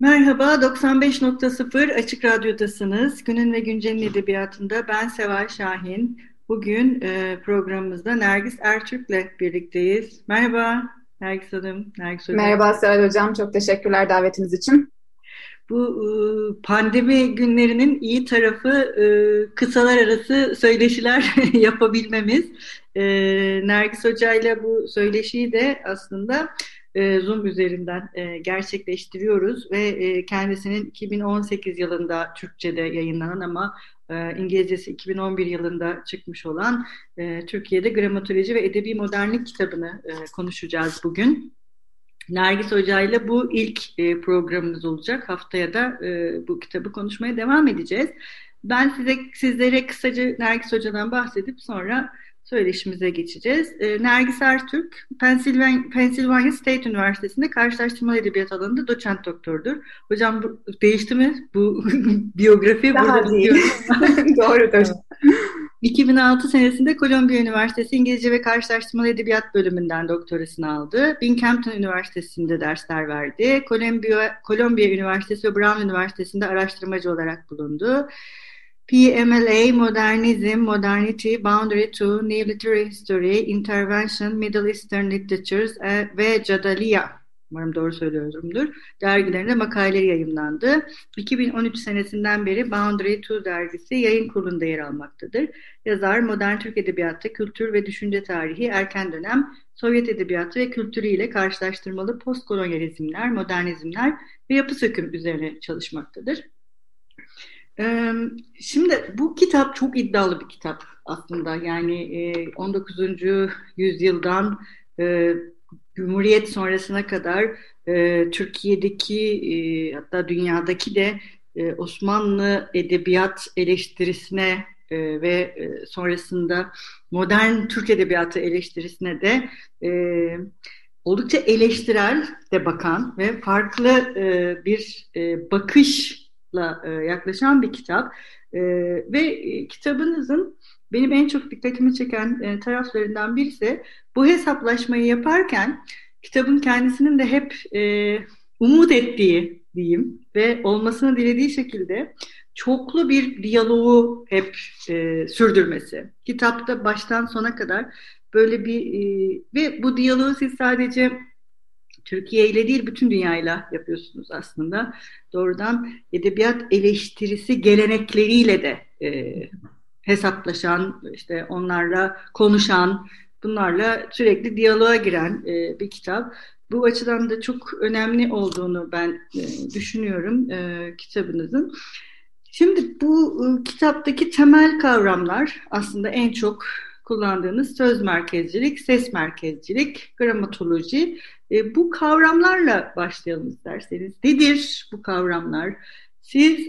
Merhaba, 95.0 Açık Radyo'dasınız. Günün ve Güncel'in edebiyatında ben Seval Şahin. Bugün programımızda Nergis Ertürk'le birlikteyiz. Merhaba Nergis Hanım. Nergis Hocam. Merhaba Seval Hocam, çok teşekkürler davetiniz için. Bu pandemi günlerinin iyi tarafı kısalar arası söyleşiler yapabilmemiz. Nergis Hoca'yla bu söyleşiyi de aslında Zoom üzerinden gerçekleştiriyoruz ve kendisinin 2018 yılında Türkçe'de yayınlanan ama İngilizcesi 2011 yılında çıkmış olan Türkiye'de Gramatoloji ve Edebi Modernlik kitabını konuşacağız bugün. Nergis Hoca ile bu ilk programımız olacak. Haftaya da bu kitabı konuşmaya devam edeceğiz. Ben sizlere kısaca Nergis Hoca'dan bahsedip sonra söyleşimize geçeceğiz. Nergis Ertürk, Pennsylvania State Üniversitesi'nde karşılaştırmalı edebiyat alanında doçent doktordur. Hocam değişti mi bu biyografi? Daha değil. Doğru hocam. 2006 senesinde Columbia Üniversitesi İngilizce ve Karşılaştırmalı Edebiyat bölümünden doktorasını aldı. Binghamton Üniversitesi'nde dersler verdi. Columbia Üniversitesi ve Brown Üniversitesi'nde araştırmacı olarak bulundu. PMLA, Modernizm, Modernity, Boundary 2, New Literary History, Intervention, Middle Eastern Literatures ve Jadalia, umarım doğru söylüyorumdur, dergilerinde makaleleri yayımlandı. 2013 senesinden beri Boundary 2 dergisi yayın kurulunda yer almaktadır. Yazar, modern Türk edebiyatı, kültür ve düşünce tarihi, erken dönem, Sovyet edebiyatı ve kültürüyle karşılaştırmalı postkolonyalizmler, modernizmler ve yapı söküm üzerine çalışmaktadır. Şimdi bu kitap çok iddialı bir kitap aslında. Yani 19. yüzyıldan Cumhuriyet sonrasına kadar Türkiye'deki hatta dünyadaki de Osmanlı edebiyat eleştirisine ve sonrasında modern Türk edebiyatı eleştirisine de oldukça eleştirel de bakan ve farklı bir bakışla yaklaşan bir kitap. Ve kitabınızın benim en çok dikkatimi çeken taraflarından birisi bu hesaplaşmayı yaparken kitabın kendisinin de hep umut ettiği diyeyim ve olmasını dilediği şekilde çoklu bir diyaloğu hep sürdürmesi. Kitapta baştan sona kadar böyle bir ve bu diyaloğu siz sadece Türkiye ile değil bütün dünyayla yapıyorsunuz aslında. Doğrudan edebiyat eleştirisi gelenekleriyle de hesaplaşan, işte onlarla konuşan, bunlarla sürekli diyaloğa giren bir kitap. Bu açıdan da çok önemli olduğunu ben düşünüyorum kitabınızın. Şimdi bu kitaptaki temel kavramlar aslında en çok kullandığınız söz merkezcilik, ses merkezcilik, gramatoloji. Bu kavramlarla başlayalım isterseniz. Nedir bu kavramlar? Siz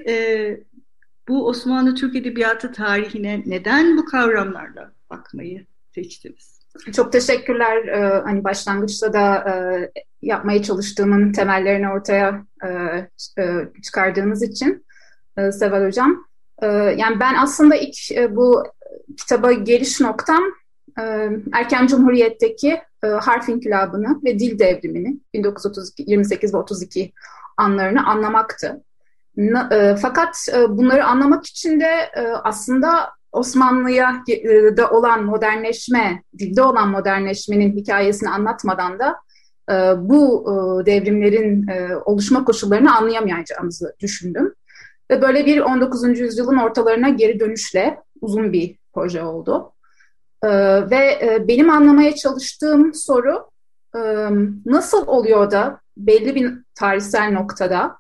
bu Osmanlı Türk Edebiyatı tarihine neden bu kavramlarla bakmayı seçtiniz? Çok teşekkürler. Hani başlangıçta da yapmaya çalıştığımın temellerini ortaya çıkardığınız için Seval Hocam. Yani ben aslında ilk bu kitaba geliş noktam erken Cumhuriyet'teki harf inkılabını ve dil devrimini 1928 ve 32 anlarını anlamaktı. Fakat bunları anlamak için de aslında Osmanlı'ya da olan modernleşme, dilde olan modernleşmenin hikayesini anlatmadan da bu devrimlerin oluşma koşullarını anlayamayacağımızı düşündüm. Ve böyle bir 19. yüzyılın ortalarına geri dönüşle uzun bir proje oldu. Ve benim anlamaya çalıştığım soru nasıl oluyor da belli bir tarihsel noktada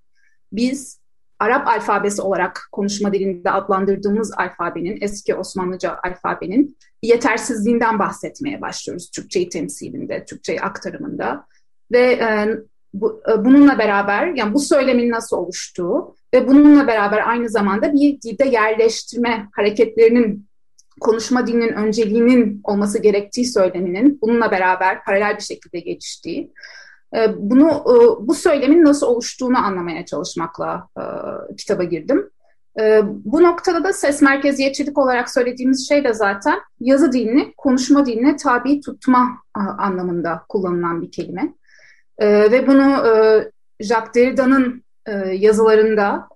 biz Arap alfabesi olarak konuşma dilinde adlandırdığımız alfabenin, eski Osmanlıca alfabenin yetersizliğinden bahsetmeye başlıyoruz Türkçe'yi temsilinde, Türkçe'yi aktarımında. Ve bununla beraber, yani bu söylemin nasıl oluştuğu ve bununla beraber aynı zamanda bir dilde yerleştirme hareketlerinin, konuşma dilinin önceliğinin olması gerektiği söyleminin bununla beraber paralel bir şekilde geçtiği, bu söylemin nasıl oluştuğunu anlamaya çalışmakla kitaba girdim. Bu noktada da ses merkeziyetçilik olarak söylediğimiz şey de zaten yazı dilini konuşma diline tabi tutma anlamında kullanılan bir kelime. Ve bunu Jacques Derrida'nın yazılarında,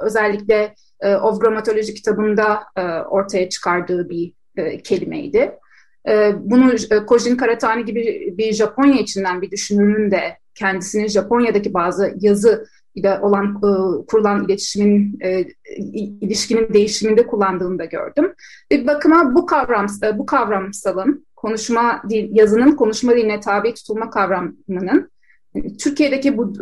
özellikle Of Gramatoloji kitabında ortaya çıkardığı bir kelimeydi. Bunu Kojin Karatani gibi bir Japonya içinden bir düşünürün de kendisinin Japonya'daki bazı yazı ile olan kurulan ilişkinin değişiminde kullandığını da gördüm. Bir bakıma bu kavramsalın, yazının konuşma diline tabi tutulma kavramının Türkiye'deki bu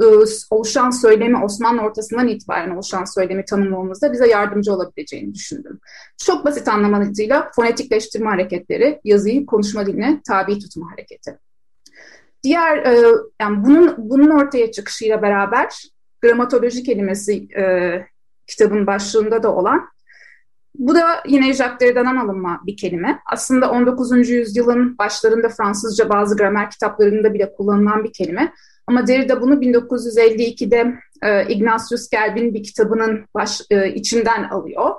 oluşan söylemi, Osmanlı ortasından itibaren oluşan söylemi tanımlamamızda bize yardımcı olabileceğini düşündüm. Çok basit anlamıyla fonetikleştirme hareketleri, yazıyı konuşma diline tabi tutma hareketi. Yani bunun ortaya çıkışıyla beraber gramatoloji kelimesi kitabın başlığında da olan, bu da yine Jacques Derrida'dan alınma bir kelime. Aslında 19. yüzyılın başlarında Fransızca bazı gramer kitaplarında bile kullanılan bir kelime. Ama Derrida bunu 1952'de Ignatius Gelb'in bir kitabının içinden alıyor.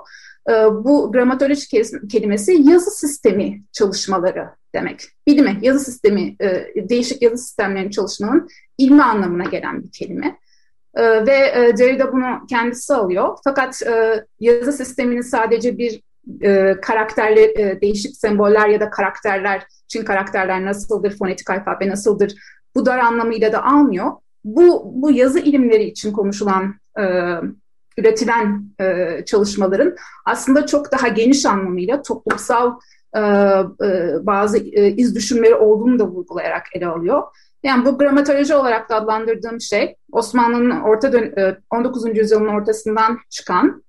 Bu gramatoloji kelimesi yazı sistemi çalışmaları demek. Bilime, yazı sistemi, değişik yazı sistemlerinin çalışmanın ilmi anlamına gelen bir kelime. Ve Derrida bunu kendisi alıyor. Fakat yazı sisteminin sadece bir karakterli, değişik semboller ya da karakterler, Çin karakterler nasıldır, fonetik alfabe nasıldır, bu dar anlamıyla da almıyor. Bu yazı ilimleri için konuşulan, üretilen çalışmaların aslında çok daha geniş anlamıyla toplumsal bazı iz düşümleri olduğunu da vurgulayarak ele alıyor. Yani bu gramatoloji olarak da adlandırdığım şey, Osmanlı'nın 19. yüzyılın ortasından çıkan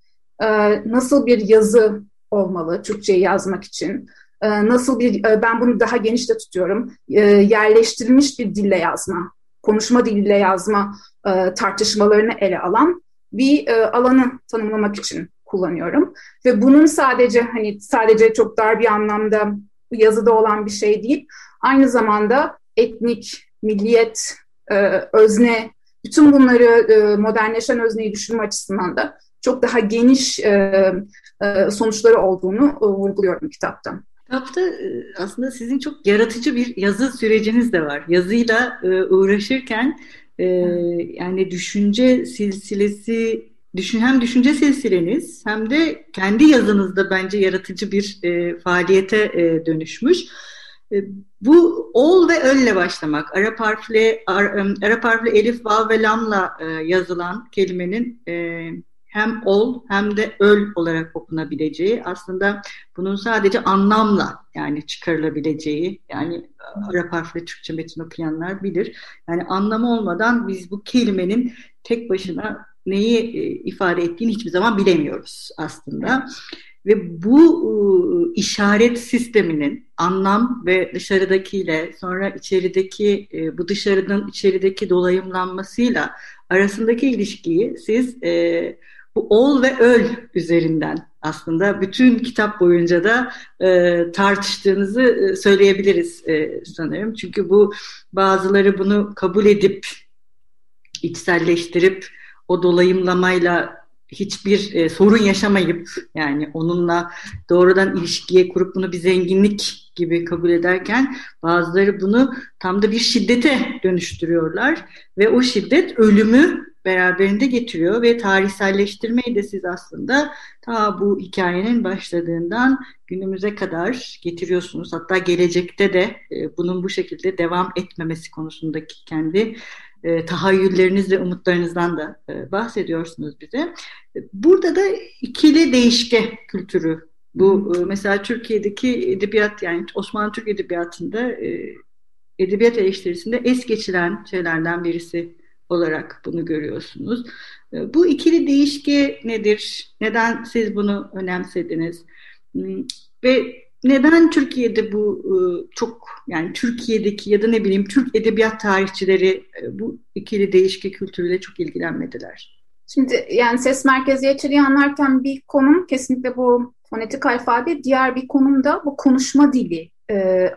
nasıl bir yazı olmalı Türkçe'yi yazmak için, nasıl bir, ben bunu daha geniş de tutuyorum, yerleştirilmiş bir dille yazma, konuşma diliyle yazma tartışmalarını ele alan bir alanı tanımlamak için kullanıyorum. Ve bunun sadece çok dar bir anlamda yazıda olan bir şey değil, aynı zamanda etnik, milliyet, özne, bütün bunları modernleşen özneyi düşünme açısından da çok daha geniş sonuçları olduğunu vurguluyorum kitapta. Kitapta aslında sizin çok yaratıcı bir yazı süreciniz de var. Yazıyla uğraşırken yani düşünce silsilesi, hem düşünce silsileniz hem de kendi yazınızda bence yaratıcı bir faaliyete dönüşmüş. Bu ol ve önle başlamak, Arap harfli elif, vav ve lamla yazılan kelimenin hem ol hem de öl olarak okunabileceği, aslında bunun sadece anlamla yani çıkarılabileceği, yani Arap harfli Türkçe metin okuyanlar bilir. Yani anlamı olmadan biz bu kelimenin tek başına neyi ifade ettiğini hiçbir zaman bilemiyoruz aslında. Ve bu işaret sisteminin anlam ve dışarıdakiyle, sonra içerideki, bu dışarıdan içerideki dolayımlanmasıyla arasındaki ilişkiyi siz bu ol ve öl üzerinden aslında bütün kitap boyunca da tartıştığınızı söyleyebiliriz sanırım. Çünkü bu, bazıları bunu kabul edip, içselleştirip, o dolayımlamayla hiçbir sorun yaşamayıp, yani onunla doğrudan ilişkiye kurup bunu bir zenginlik gibi kabul ederken, bazıları bunu tam da bir şiddete dönüştürüyorlar ve o şiddet ölümü beraberinde getiriyor ve tarihselleştirmeyi de siz aslında ta bu hikayenin başladığından günümüze kadar getiriyorsunuz. Hatta gelecekte de bunun bu şekilde devam etmemesi konusundaki kendi tahayyülleriniz ve umutlarınızdan da bahsediyorsunuz bize. Burada da ikili değişke kültürü, bu mesela Türkiye'deki edebiyat, yani Osmanlı Türk edebiyatında edebiyat eleştirisinde es geçilen şeylerden birisi olarak bunu görüyorsunuz. Bu ikili değişke nedir? Neden siz bunu önemsediniz? Ve neden Türkiye'de bu çok, yani Türkiye'deki ya da ne bileyim Türk edebiyat tarihçileri bu ikili değişki kültürüyle çok ilgilenmediler? Şimdi yani ses merkeziyetçiliği anlarken bir konum kesinlikle bu fonetik alfabe, diğer bir konum da bu konuşma dili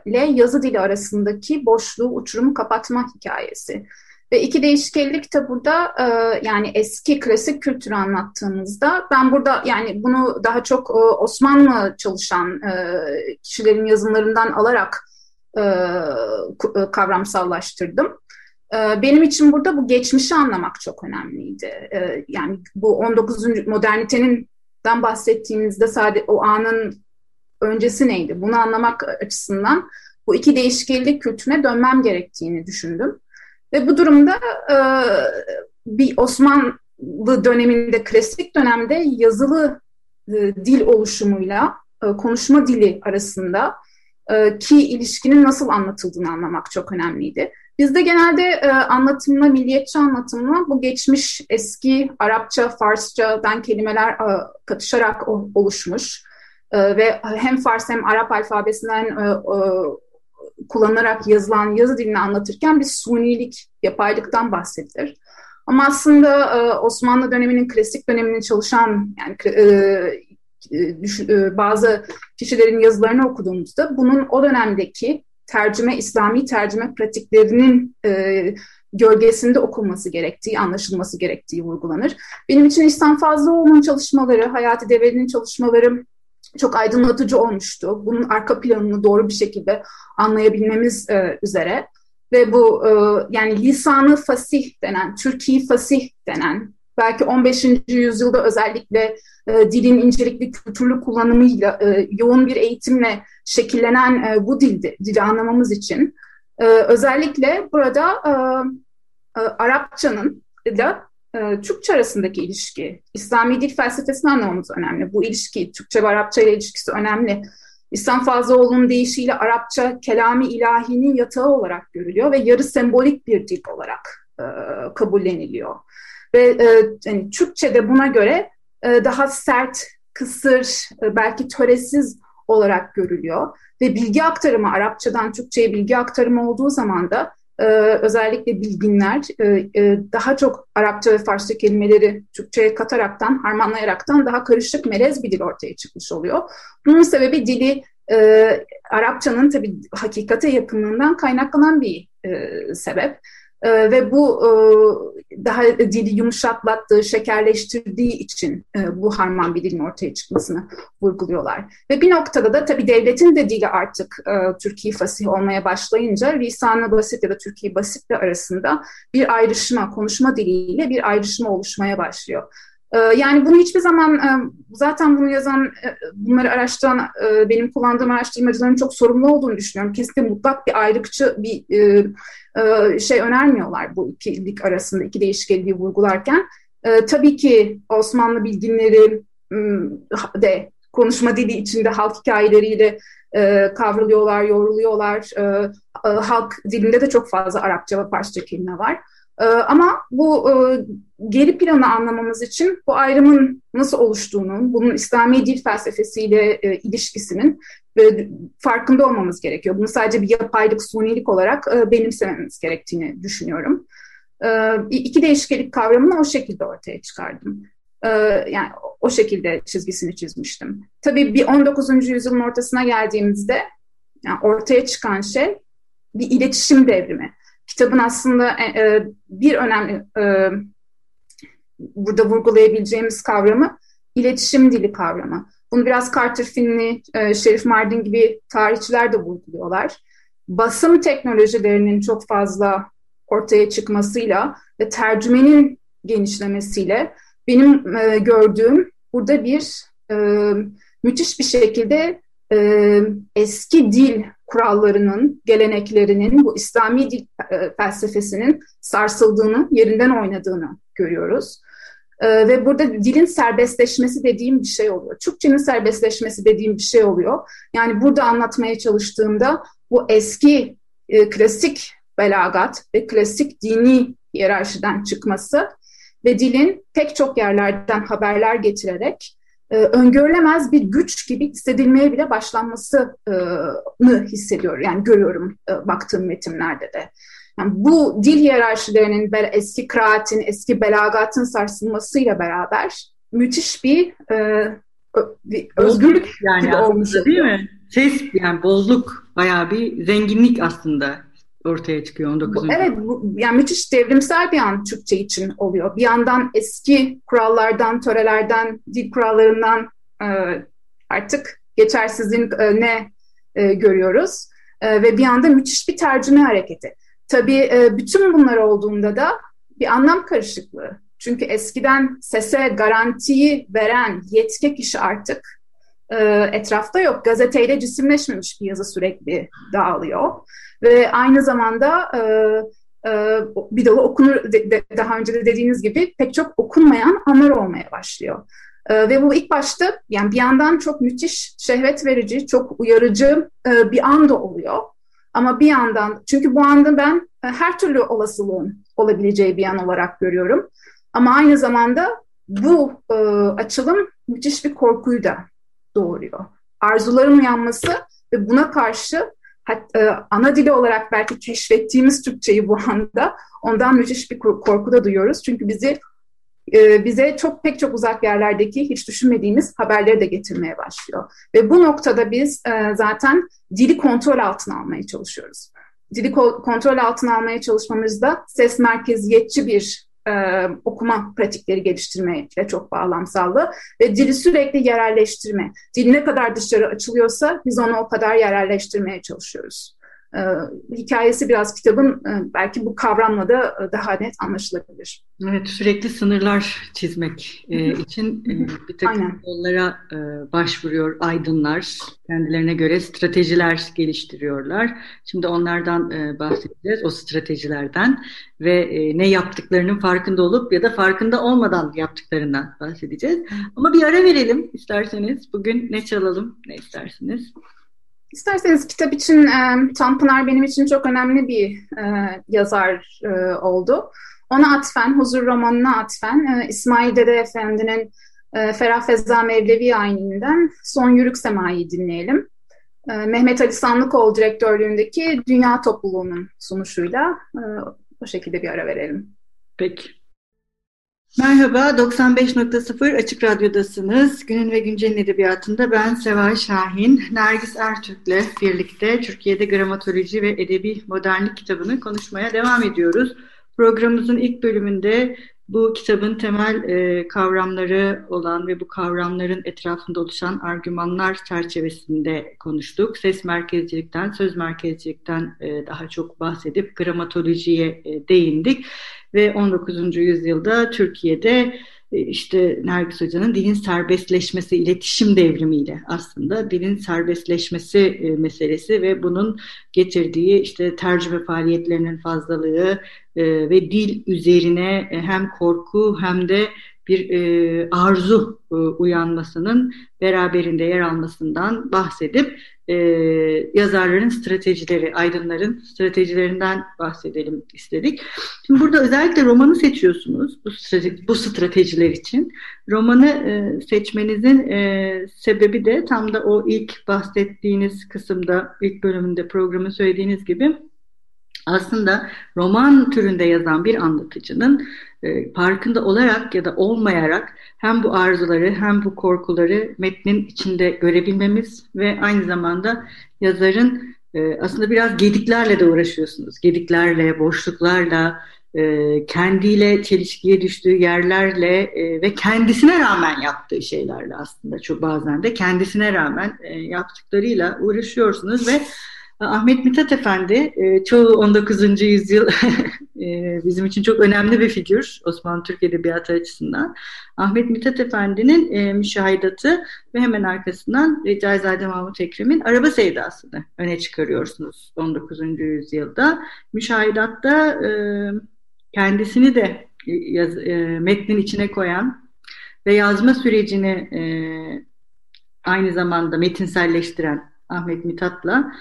ile yazı dili arasındaki boşluğu, uçurumu kapatma hikayesi. Ve iki değişkenlik de burada yani eski klasik kültürü anlattığımızda ben burada yani bunu daha çok Osmanlı çalışan kişilerin yazımlarından alarak kavramsallaştırdım. Benim için burada bu geçmişi anlamak çok önemliydi. Yani bu 19. moderniteden bahsettiğimizde sadece o anın öncesi neydi? Bunu anlamak açısından bu iki değişkenlik kültürüne dönmem gerektiğini düşündüm. Ve bu durumda bir Osmanlı döneminde, klasik dönemde yazılı dil oluşumuyla konuşma dili arasında ki ilişkinin nasıl anlatıldığını anlamak çok önemliydi. Bizde genelde anlatımla, milliyetçi anlatımla bu geçmiş eski Arapça, Farsça'dan kelimeler katışarak oluşmuş ve hem Fars hem Arap alfabesinden kullanarak yazılan yazı dilini anlatırken bir sunilik, yapaylıktan bahsedilir. Ama aslında Osmanlı döneminin, klasik döneminin çalışan yani bazı kişilerin yazılarını okuduğumuzda bunun o dönemdeki tercüme, İslami tercüme pratiklerinin gölgesinde okunması gerektiği, anlaşılması gerektiği vurgulanır. Benim için İhsan Fazlıoğlu'nun çalışmaları, Hayati Develi'nin çalışmaları çok aydınlatıcı olmuştu. Bunun arka planını doğru bir şekilde anlayabilmemiz üzere. Ve bu yani lisanı fasih denen, Türkiye fasih denen, belki 15. yüzyılda özellikle dilin incelikli, kültürlü kullanımıyla, yoğun bir eğitimle şekillenen bu dili anlamamız için özellikle burada Arapçanın da Türkçe arasındaki ilişki, İslami dil felsefesini anlamamız önemli. Bu ilişki, Türkçe ve Arapça ile ilişkisi önemli. İhsan Fazlıoğlu'nun deyişiyle Arapça, kelami ilahinin yatağı olarak görülüyor ve yarı sembolik bir dil olarak kabulleniliyor. Ve yani Türkçe'de buna göre daha sert, kısır, belki töresiz olarak görülüyor. Ve bilgi aktarımı, Arapçadan Türkçe'ye bilgi aktarımı olduğu zaman da özellikle bilginler daha çok Arapça ve Farsça kelimeleri Türkçe'ye kataraktan, harmanlayaraktan daha karışık, melez bir dil ortaya çıkmış oluyor. Bunun sebebi dili Arapçanın tabii hakikate yakınlığından kaynaklanan bir sebep. Ve bu daha dili yumuşatlattığı, şekerleştirdiği için bu harman bir dilin ortaya çıkmasını vurguluyorlar. Ve bir noktada da tabii devletin de dili artık Türkiye fasih olmaya başlayınca lisan-ı basit ya da Türkiye basitli arasında bir ayrışma, konuşma diliyle bir ayrışma oluşmaya başlıyor. Yani bunu hiçbir zaman zaten bunu yazan, bunları araştıran benim kullandığım araştırmacıların çok sorumlu olduğunu düşünüyorum. Kesinlikle mutlak bir ayrıkçı bir şey önermiyorlar bu ikilik arasında, iki değişkenliği vurgularken. Tabii ki Osmanlı bilginleri de konuşma dili içinde halk hikayeleriyle kavruluyorlar, yoruluyorlar. Halk dilinde de çok fazla Arapça ve Farsça kelime var. Ama bu geri planı anlamamız için bu ayrımın nasıl oluştuğunun, bunun İslami dil felsefesiyle ilişkisinin farkında olmamız gerekiyor. Bunu sadece bir yapaylık, sunilik olarak benimsememiz gerektiğini düşünüyorum. İki değişkenlik kavramını o şekilde ortaya çıkardım. Yani o şekilde çizgisini çizmiştim. Tabii bir 19. yüzyılın ortasına geldiğimizde yani ortaya çıkan şey bir iletişim devrimi. Kitabın aslında bir önemli burada vurgulayabileceğimiz kavramı iletişim dili kavramı. Bunu biraz Carter Finley, Şerif Mardin gibi tarihçiler de vurguluyorlar. Basım teknolojilerinin çok fazla ortaya çıkmasıyla ve tercümenin genişlemesiyle benim gördüğüm burada bir müthiş bir şekilde eski dil kurallarının, geleneklerinin, bu İslami dil felsefesinin sarsıldığını, yerinden oynadığını görüyoruz. Ve burada dilin serbestleşmesi dediğim bir şey oluyor. Türkçenin serbestleşmesi dediğim bir şey oluyor. Yani burada anlatmaya çalıştığımda bu eski klasik belagat ve klasik dini hiyerarşiden çıkması ve dilin pek çok yerlerden haberler getirerek öngörülemez bir güç gibi hissedilmeye bile başlanmasını hissediyorum. Yani görüyorum baktığım metinlerde de. Yani bu dil hiyerarşilerinin eski kıraatin, eski belagatın sarsılmasıyla beraber müthiş bir özgürlük yani olmuş oluyor. Değil mi? Ses yani bozluk, bayağı bir zenginlik aslında ortaya çıkıyor 19. Evet, yani müthiş devrimsel bir an Türkçe için oluyor. Bir yandan eski kurallardan, törelerden, dil kurallarından artık geçersizliğini görüyoruz ve bir anda müthiş bir tercüme hareketi. Tabii bütün bunlar olduğunda da bir anlam karışıklığı. Çünkü eskiden sese garantiyi veren yetki kişi artık etrafta yok. Gazeteyle cisimleşmemiş bir yazı sürekli dağılıyor. Ve aynı zamanda bir dolu okunur, daha önce de dediğiniz gibi pek çok okunmayan anlar olmaya başlıyor. Ve bu ilk başta yani bir yandan çok müthiş, şehvet verici, çok uyarıcı bir an da oluyor. Ama bir yandan, çünkü bu anda ben her türlü olasılığın olabileceği bir an olarak görüyorum. Ama aynı zamanda bu açılım müthiş bir korkuyu da doğuruyor. Arzuların uyanması ve buna karşı ana dili olarak belki keşfettiğimiz Türkçeyi bu anda ondan müthiş bir korku da duyuyoruz. Çünkü bize pek çok uzak yerlerdeki hiç düşünmediğimiz haberleri de getirmeye başlıyor. Ve bu noktada biz zaten dili kontrol altına almaya çalışıyoruz. Dili kontrol altına almaya çalışmamızda ses merkeziyetçi bir okuma pratikleri geliştirmeyle çok bağlamsallı ve dili sürekli yerelleştirme. Dil ne kadar dışarı açılıyorsa biz onu o kadar yerelleştirmeye çalışıyoruz. Hikayesi biraz kitabın belki bu kavramla da daha net anlaşılabilir. Evet, sürekli sınırlar çizmek için bir takım Aynen. yollara başvuruyor aydınlar. Kendilerine göre stratejiler geliştiriyorlar. Şimdi onlardan bahsedeceğiz, o stratejilerden ve ne yaptıklarının farkında olup ya da farkında olmadan yaptıklarından bahsedeceğiz. Ama bir ara verelim isterseniz. Bugün ne çalalım, ne istersiniz? İsterseniz kitap için Tanpınar benim için çok önemli bir yazar oldu. Ona atfen, Huzur romanına atfen İsmail Dede Efendi'nin Ferah Feza Mevlevi ayininden Son Yürük Sema'yı dinleyelim. Mehmet Ali Sanlıkoğlu direktörlüğündeki Dünya Topluluğu'nun sunuşuyla o şekilde bir ara verelim. Peki. Merhaba, 95.0 Açık Radyo'dasınız. Günün ve Güncel'in edebiyatında ben Seval Şahin, Nergis Ertürk'le birlikte Türkiye'de Gramatoloji ve Edebi Modernlik kitabını konuşmaya devam ediyoruz. Programımızın ilk bölümünde bu kitabın temel kavramları olan ve bu kavramların etrafında oluşan argümanlar çerçevesinde konuştuk. Ses merkezcilikten, söz merkezcilikten daha çok bahsedip gramatolojiye değindik. Ve 19. yüzyılda Türkiye'de işte Nergis Hoca'nın dilin serbestleşmesi, iletişim devrimiyle aslında dilin serbestleşmesi meselesi ve bunun getirdiği işte tercüme faaliyetlerinin fazlalığı ve dil üzerine hem korku hem de bir arzu uyanmasının beraberinde yer almasından bahsedip yazarların stratejileri, aydınların stratejilerinden bahsedelim istedik. Şimdi burada özellikle romanı seçiyorsunuz bu stratejiler için. Romanı seçmenizin sebebi de tam da o ilk bahsettiğiniz kısımda, ilk bölümünde programı söylediğiniz gibi aslında roman türünde yazan bir anlatıcının farkında olarak ya da olmayarak hem bu arzuları hem bu korkuları metnin içinde görebilmemiz ve aynı zamanda yazarın aslında biraz gediklerle de uğraşıyorsunuz. Gediklerle, boşluklarla, kendiyle çelişkiye düştüğü yerlerle ve kendisine rağmen yaptığı şeylerle aslında çok bazen de kendisine rağmen yaptıklarıyla uğraşıyorsunuz ve Ahmet Mithat Efendi, çoğu 19. yüzyıl bizim için çok önemli bir figür Osmanlı Türk Edebiyatı açısından. Ahmet Mithat Efendi'nin Müşahedatı ve hemen arkasından Recaizade Mahmut Ekrem'in Araba Sevdası'nı öne çıkarıyorsunuz 19. yüzyılda. Müşahedatta kendisini de metnin içine koyan ve yazma sürecini aynı zamanda metinselleştiren Ahmet Mithat'la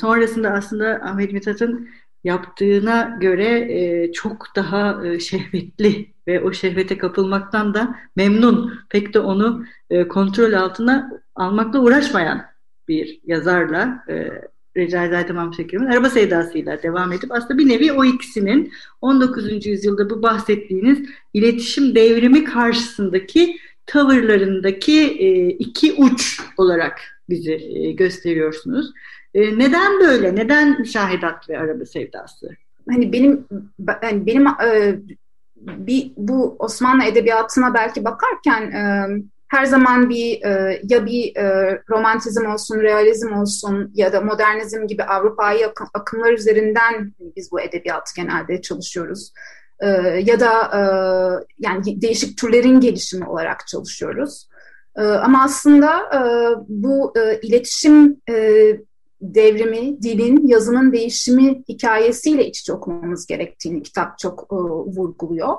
sonrasında aslında Ahmet Mithat'ın yaptığına göre çok daha şehvetli ve o şehvete kapılmaktan da memnun, pek de onu kontrol altına almakla uğraşmayan bir yazarla, Recaizade Mahmut Ekrem'in Araba Sevdası'yla devam edip aslında bir nevi o ikisinin 19. yüzyılda bu bahsettiğiniz iletişim devrimi karşısındaki tavırlarındaki iki uç olarak bizi gösteriyorsunuz. Neden böyle? Neden Müşahedat ve Araba Sevdası? Hani benim bu Osmanlı edebiyatına belki bakarken her zaman bir romantizm olsun, realizm olsun ya da modernizm gibi Avrupa'yı akımlar üzerinden biz bu edebiyatı genelde çalışıyoruz. Ya da yani değişik türlerin gelişimi olarak çalışıyoruz. Ama aslında bu iletişim devrimi, dilin, yazının değişimi hikayesiyle iç içe okumamız gerektiğini kitap çok vurguluyor.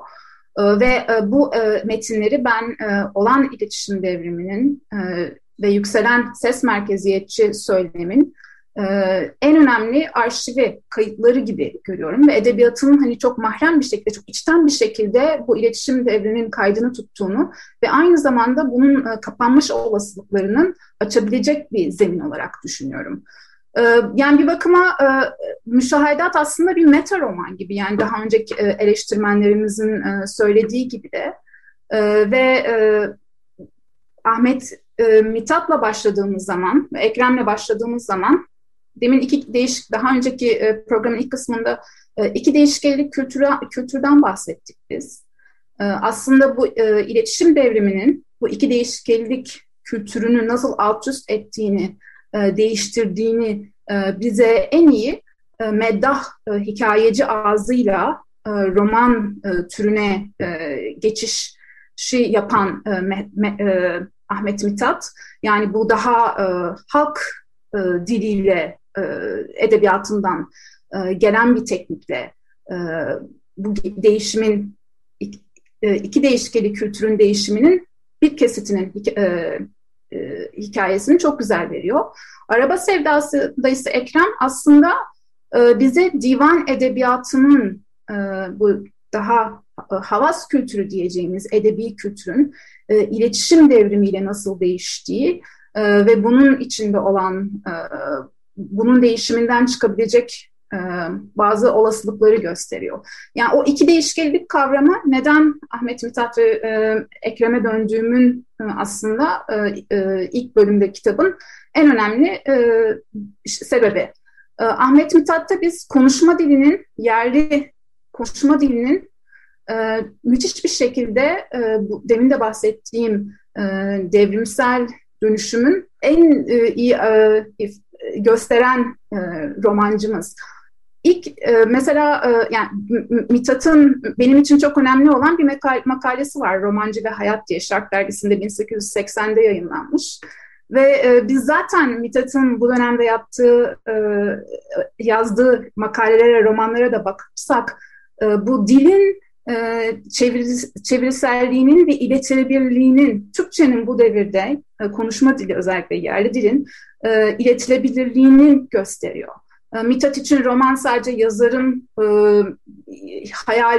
Ve bu metinleri ben olan iletişim devriminin ve yükselen ses merkeziyetçi söylemin en önemli arşivi, kayıtları gibi görüyorum. Ve edebiyatın hani çok mahrem bir şekilde, çok içten bir şekilde bu iletişim devriminin kaydını tuttuğunu ve aynı zamanda bunun kapanmış olasılıklarının açabilecek bir zemin olarak düşünüyorum. Yani bir bakıma Müşahedat aslında bir meta roman gibi, yani daha önceki eleştirmenlerimizin söylediği gibi de ve Ahmet Mithat'la başladığımız zaman, Ekrem'le başladığımız zaman, demin iki değişik, daha önceki programın ilk kısmında iki değişkenlik kültürden bahsettik biz. Aslında bu iletişim devriminin bu iki değişkenlik kültürünü nasıl alt üst ettiğini, değiştirdiğini bize en iyi meddah hikayeci ağzıyla roman türüne geçişi yapan Ahmet Mithat, yani bu daha halk diliyle edebiyatından gelen bir teknikle bu değişimin, iki değişkeli kültürün değişiminin bir kesitinin hikayesini çok güzel veriyor. Araba Sevdası'nda ise Ekrem aslında bize divan edebiyatının bu daha havas kültürü diyeceğimiz edebi kültürün iletişim devrimiyle nasıl değiştiği ve bunun içinde olan bunun değişiminden çıkabilecek bazı olasılıkları gösteriyor. Yani o iki değişkenlik kavramı neden Ahmet Mithat ve Ekrem'e döndüğümün aslında ilk bölümde kitabın en önemli sebebi. Ahmet Mithat'ta biz konuşma dilinin, yerli konuşma dilinin müthiş bir şekilde demin de bahsettiğim devrimsel dönüşümün en iyi gösteren romancımız. İlk mesela yani Mithat'ın benim için çok önemli olan bir makalesi var. Romancı ve Hayat diye Şark dergisinde 1880'de yayınlanmış. Ve biz zaten Mithat'ın bu dönemde yazdığı makalelere, romanlara da bakırsak bu dilin çeviriselliğinin ve iletilebilirliğinin, Türkçenin bu devirde konuşma dili özellikle yerli dilin iletilebilirliğini gösteriyor. Mithat için roman sadece yazarın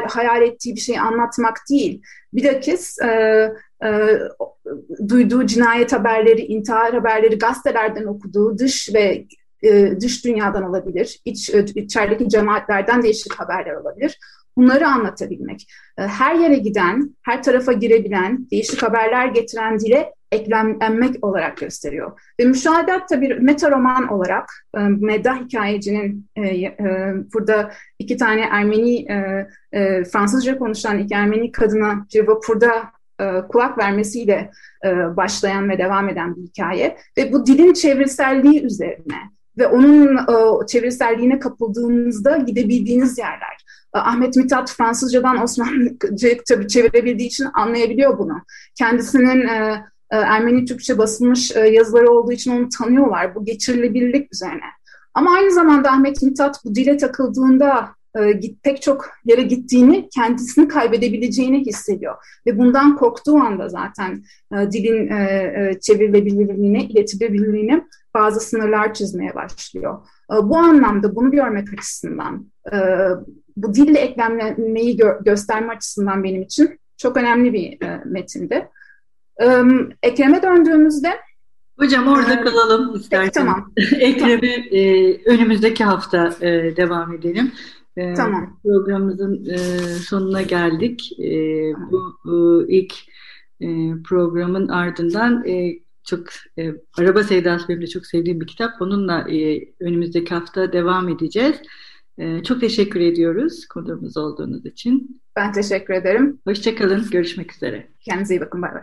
hayal ettiği bir şeyi anlatmak değil. Bilakis duyduğu cinayet haberleri, intihar haberleri, gazetelerden okuduğu dış ve dış dünyadan olabilir, içerideki cemaatlerden değişik haberler olabilir. Bunları anlatabilmek. Her yere giden, her tarafa girebilen, değişik haberler getiren dile eklemlenmek olarak gösteriyor. Ve Müşahedat da bir meta roman olarak meddah hikayecinin burada iki tane Ermeni, Fransızca konuşan iki Ermeni kadına Cirvapur'da kulak vermesiyle başlayan ve devam eden bir hikaye. Ve bu dilin çevreselliği üzerine ve onun çevreselliğine kapıldığınızda gidebildiğiniz yerler. Ahmet Mithat Fransızcadan Osmanlıca'ya tabii çevirebildiği için anlayabiliyor bunu. Kendisinin Ermeni Türkçe basılmış yazıları olduğu için onu tanıyorlar. Bu geçirilebilirlik üzerine. Ama aynı zamanda Ahmet Mithat bu dile takıldığında pek çok yere gittiğini, kendisini kaybedebileceğini hissediyor. Ve bundan korktuğu anda zaten dilin çevirilebilirliğine, iletilebilirliğine bazı sınırlar çizmeye başlıyor. Bu anlamda bunu görmek açısından, bu dille eklemlenmeyi gösterme açısından benim için çok önemli bir metindi. Ekrem'e döndüğümüzde... Hocam orada kalalım istersen. Tamam. Ekrem'e önümüzdeki hafta devam edelim. Tamam. Programımızın sonuna geldik. Bu ilk programın ardından... Çok Araba Sevdası benim de çok sevdiğim bir kitap. Onunla önümüzdeki hafta devam edeceğiz. Çok teşekkür ediyoruz konuğumuz olduğunuz için. Ben teşekkür ederim. Hoşçakalın. Görüşmek üzere. Kendinize iyi bakın. Bay bay.